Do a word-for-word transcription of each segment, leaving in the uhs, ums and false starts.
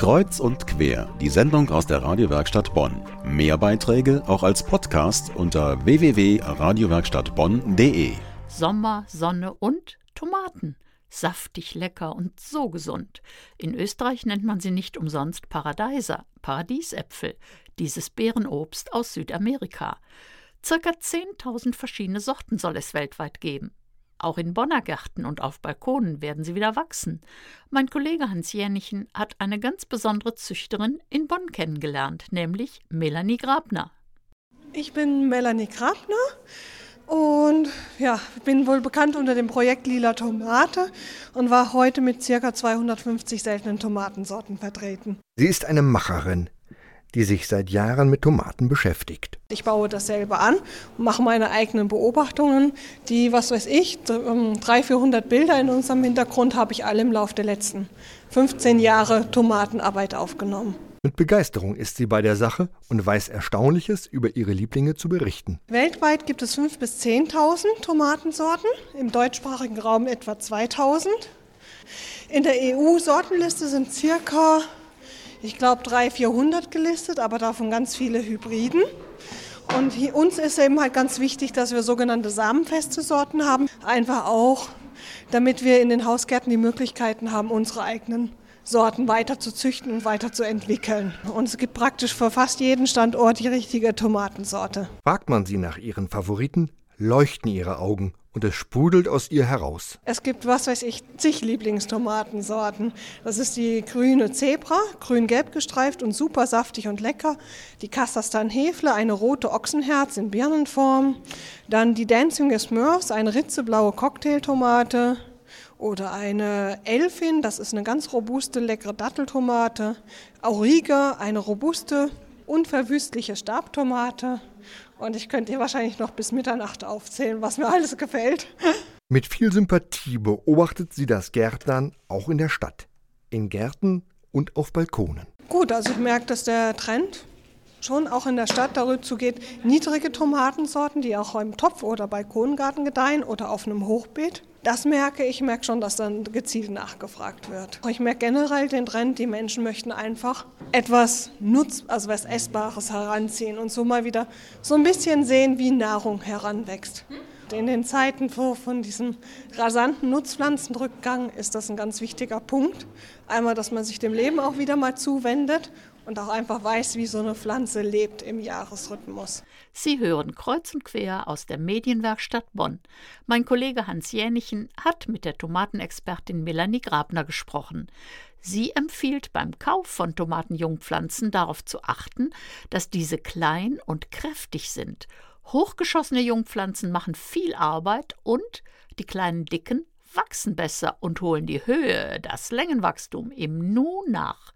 Kreuz und quer, die Sendung aus der Radiowerkstatt Bonn. Mehr Beiträge auch als Podcast unter w w w punkt radiowerkstattbonn punkt d e. Sommer, Sonne und Tomaten. Saftig, lecker und so gesund. In Österreich nennt man sie nicht umsonst Paradeiser, Paradiesäpfel, dieses Beerenobst aus Südamerika. Circa zehntausend verschiedene Sorten soll es weltweit geben. Auch in Bonner Gärten und auf Balkonen werden sie wieder wachsen. Mein Kollege Hans Jänichen hat eine ganz besondere Züchterin in Bonn kennengelernt, nämlich Melanie Grabner. Ich bin Melanie Grabner. Und ja, ich bin wohl bekannt unter dem Projekt Lila Tomate und war heute mit ca. zweihundertfünfzig seltenen Tomatensorten vertreten. Sie ist eine Macherin, die sich seit Jahren mit Tomaten beschäftigt. Ich baue dasselbe an und mache meine eigenen Beobachtungen, die, was weiß ich, dreihundert, vierhundert Bilder in unserem Hintergrund habe ich alle im Laufe der letzten fünfzehn Jahre Tomatenarbeit aufgenommen. Mit Begeisterung ist sie bei der Sache und weiß Erstaunliches über ihre Lieblinge zu berichten. Weltweit gibt es fünftausend bis zehntausend Tomatensorten, im deutschsprachigen Raum etwa zweitausend. In der E U-Sortenliste sind circa, ich glaube, dreihundert, vierhundert gelistet, aber davon ganz viele Hybriden. Und hier, uns ist eben halt ganz wichtig, dass wir sogenannte samenfeste Sorten haben, einfach auch, damit wir in den Hausgärten die Möglichkeiten haben, unsere eigenen Sorten weiter zu züchten und weiter zu entwickeln. Und es gibt praktisch für fast jeden Standort die richtige Tomatensorte. Fragt man sie nach ihren Favoriten, leuchten ihre Augen und es sprudelt aus ihr heraus. Es gibt, was weiß ich, zig Lieblingstomatensorten. Das ist die grüne Zebra, grün-gelb gestreift und super saftig und lecker. Die Kastanien-Hefle, eine rote Ochsenherz in Birnenform. Dann die Dancing Smurfs, eine ritzeblaue Cocktailtomate. Oder eine Elfin, das ist eine ganz robuste, leckere Datteltomate. Auriga, eine robuste, unverwüstliche Stabtomate. Und ich könnte dir wahrscheinlich noch bis Mitternacht aufzählen, was mir alles gefällt. Mit viel Sympathie beobachtet sie das Gärtnern auch in der Stadt, in Gärten und auf Balkonen. Gut, also ich merke, dass der Trend schon auch in der Stadt darüber zugeht, niedrige Tomatensorten, die auch im Topf- oder Balkongarten gedeihen oder auf einem Hochbeet. Das merke ich, ich merke schon, dass dann gezielt nachgefragt wird. Ich merke generell den Trend, die Menschen möchten einfach etwas Nutz, also was Essbares heranziehen und so mal wieder so ein bisschen sehen, wie Nahrung heranwächst. In den Zeiten von diesem rasanten Nutzpflanzenrückgang ist das ein ganz wichtiger Punkt. Einmal, dass man sich dem Leben auch wieder mal zuwendet und auch einfach weiß, wie so eine Pflanze lebt im Jahresrhythmus. Sie hören Kreuz und Quer aus der Medienwerkstatt Bonn. Mein Kollege Hans Jänichen hat mit der Tomatenexpertin Melanie Grabner gesprochen. Sie empfiehlt beim Kauf von Tomatenjungpflanzen darauf zu achten, dass diese klein und kräftig sind. Hochgeschossene Jungpflanzen machen viel Arbeit und die kleinen Dicken wachsen besser und holen die Höhe, das Längenwachstum im Nu nach.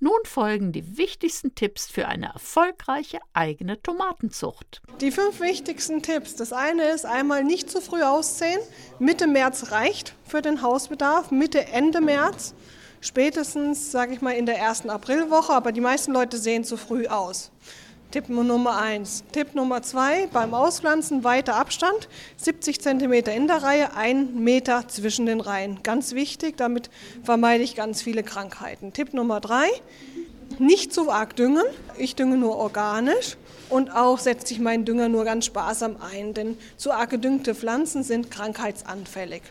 Nun folgen die wichtigsten Tipps für eine erfolgreiche eigene Tomatenzucht. Die fünf wichtigsten Tipps. Das eine ist einmal nicht zu früh aussäen. Mitte März reicht für den Hausbedarf, Mitte, Ende März. Spätestens, sage ich mal, in der ersten Aprilwoche, aber die meisten Leute säen zu früh aus. Tipp Nummer eins. Tipp Nummer zwei, beim Auspflanzen weiter Abstand, siebzig Zentimeter in der Reihe, ein Meter zwischen den Reihen. Ganz wichtig, damit vermeide ich ganz viele Krankheiten. Tipp Nummer drei, nicht zu arg düngen. Ich dünge nur organisch und auch setze ich meinen Dünger nur ganz sparsam ein, denn zu arg gedüngte Pflanzen sind krankheitsanfällig.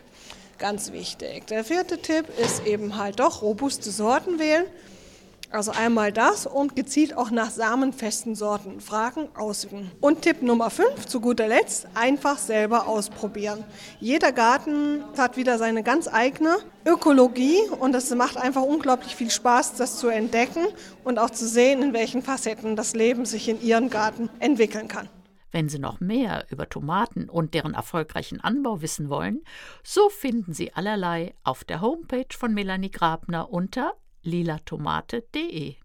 Ganz wichtig. Der vierte Tipp ist eben halt doch robuste Sorten wählen. Also einmal das und gezielt auch nach samenfesten Sorten fragen, aussuchen. Und Tipp Nummer fünf, zu guter Letzt, einfach selber ausprobieren. Jeder Garten hat wieder seine ganz eigene Ökologie und das macht einfach unglaublich viel Spaß, das zu entdecken und auch zu sehen, in welchen Facetten das Leben sich in Ihrem Garten entwickeln kann. Wenn Sie noch mehr über Tomaten und deren erfolgreichen Anbau wissen wollen, so finden Sie allerlei auf der Homepage von Melanie Grabner unter lilatomate punkt d e.